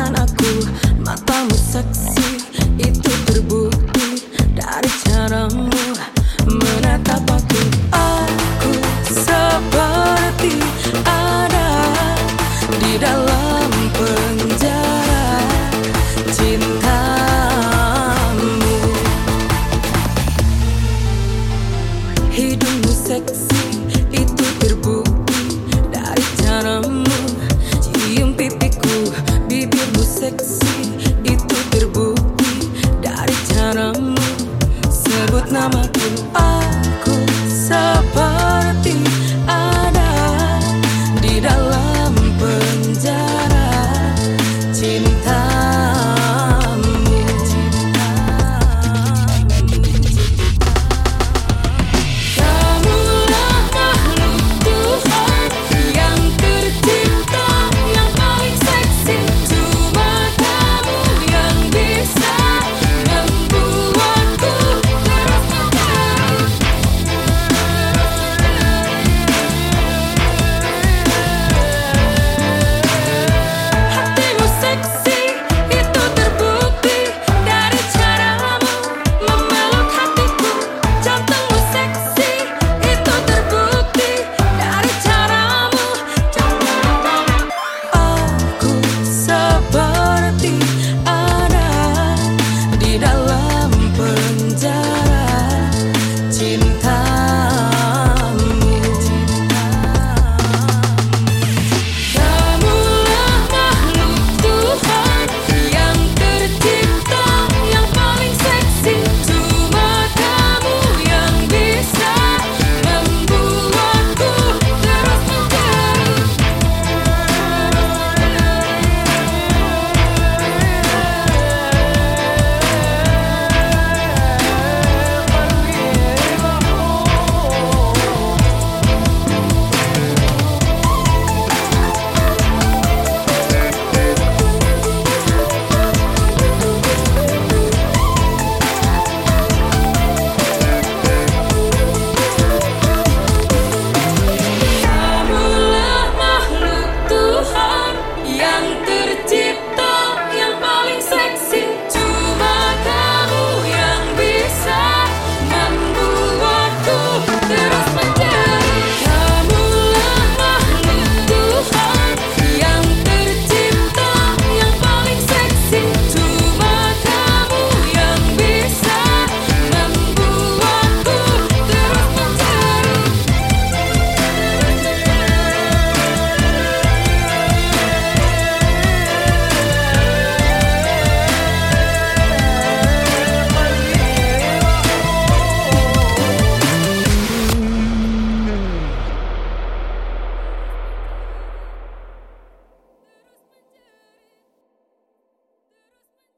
Aku, matamu seksi.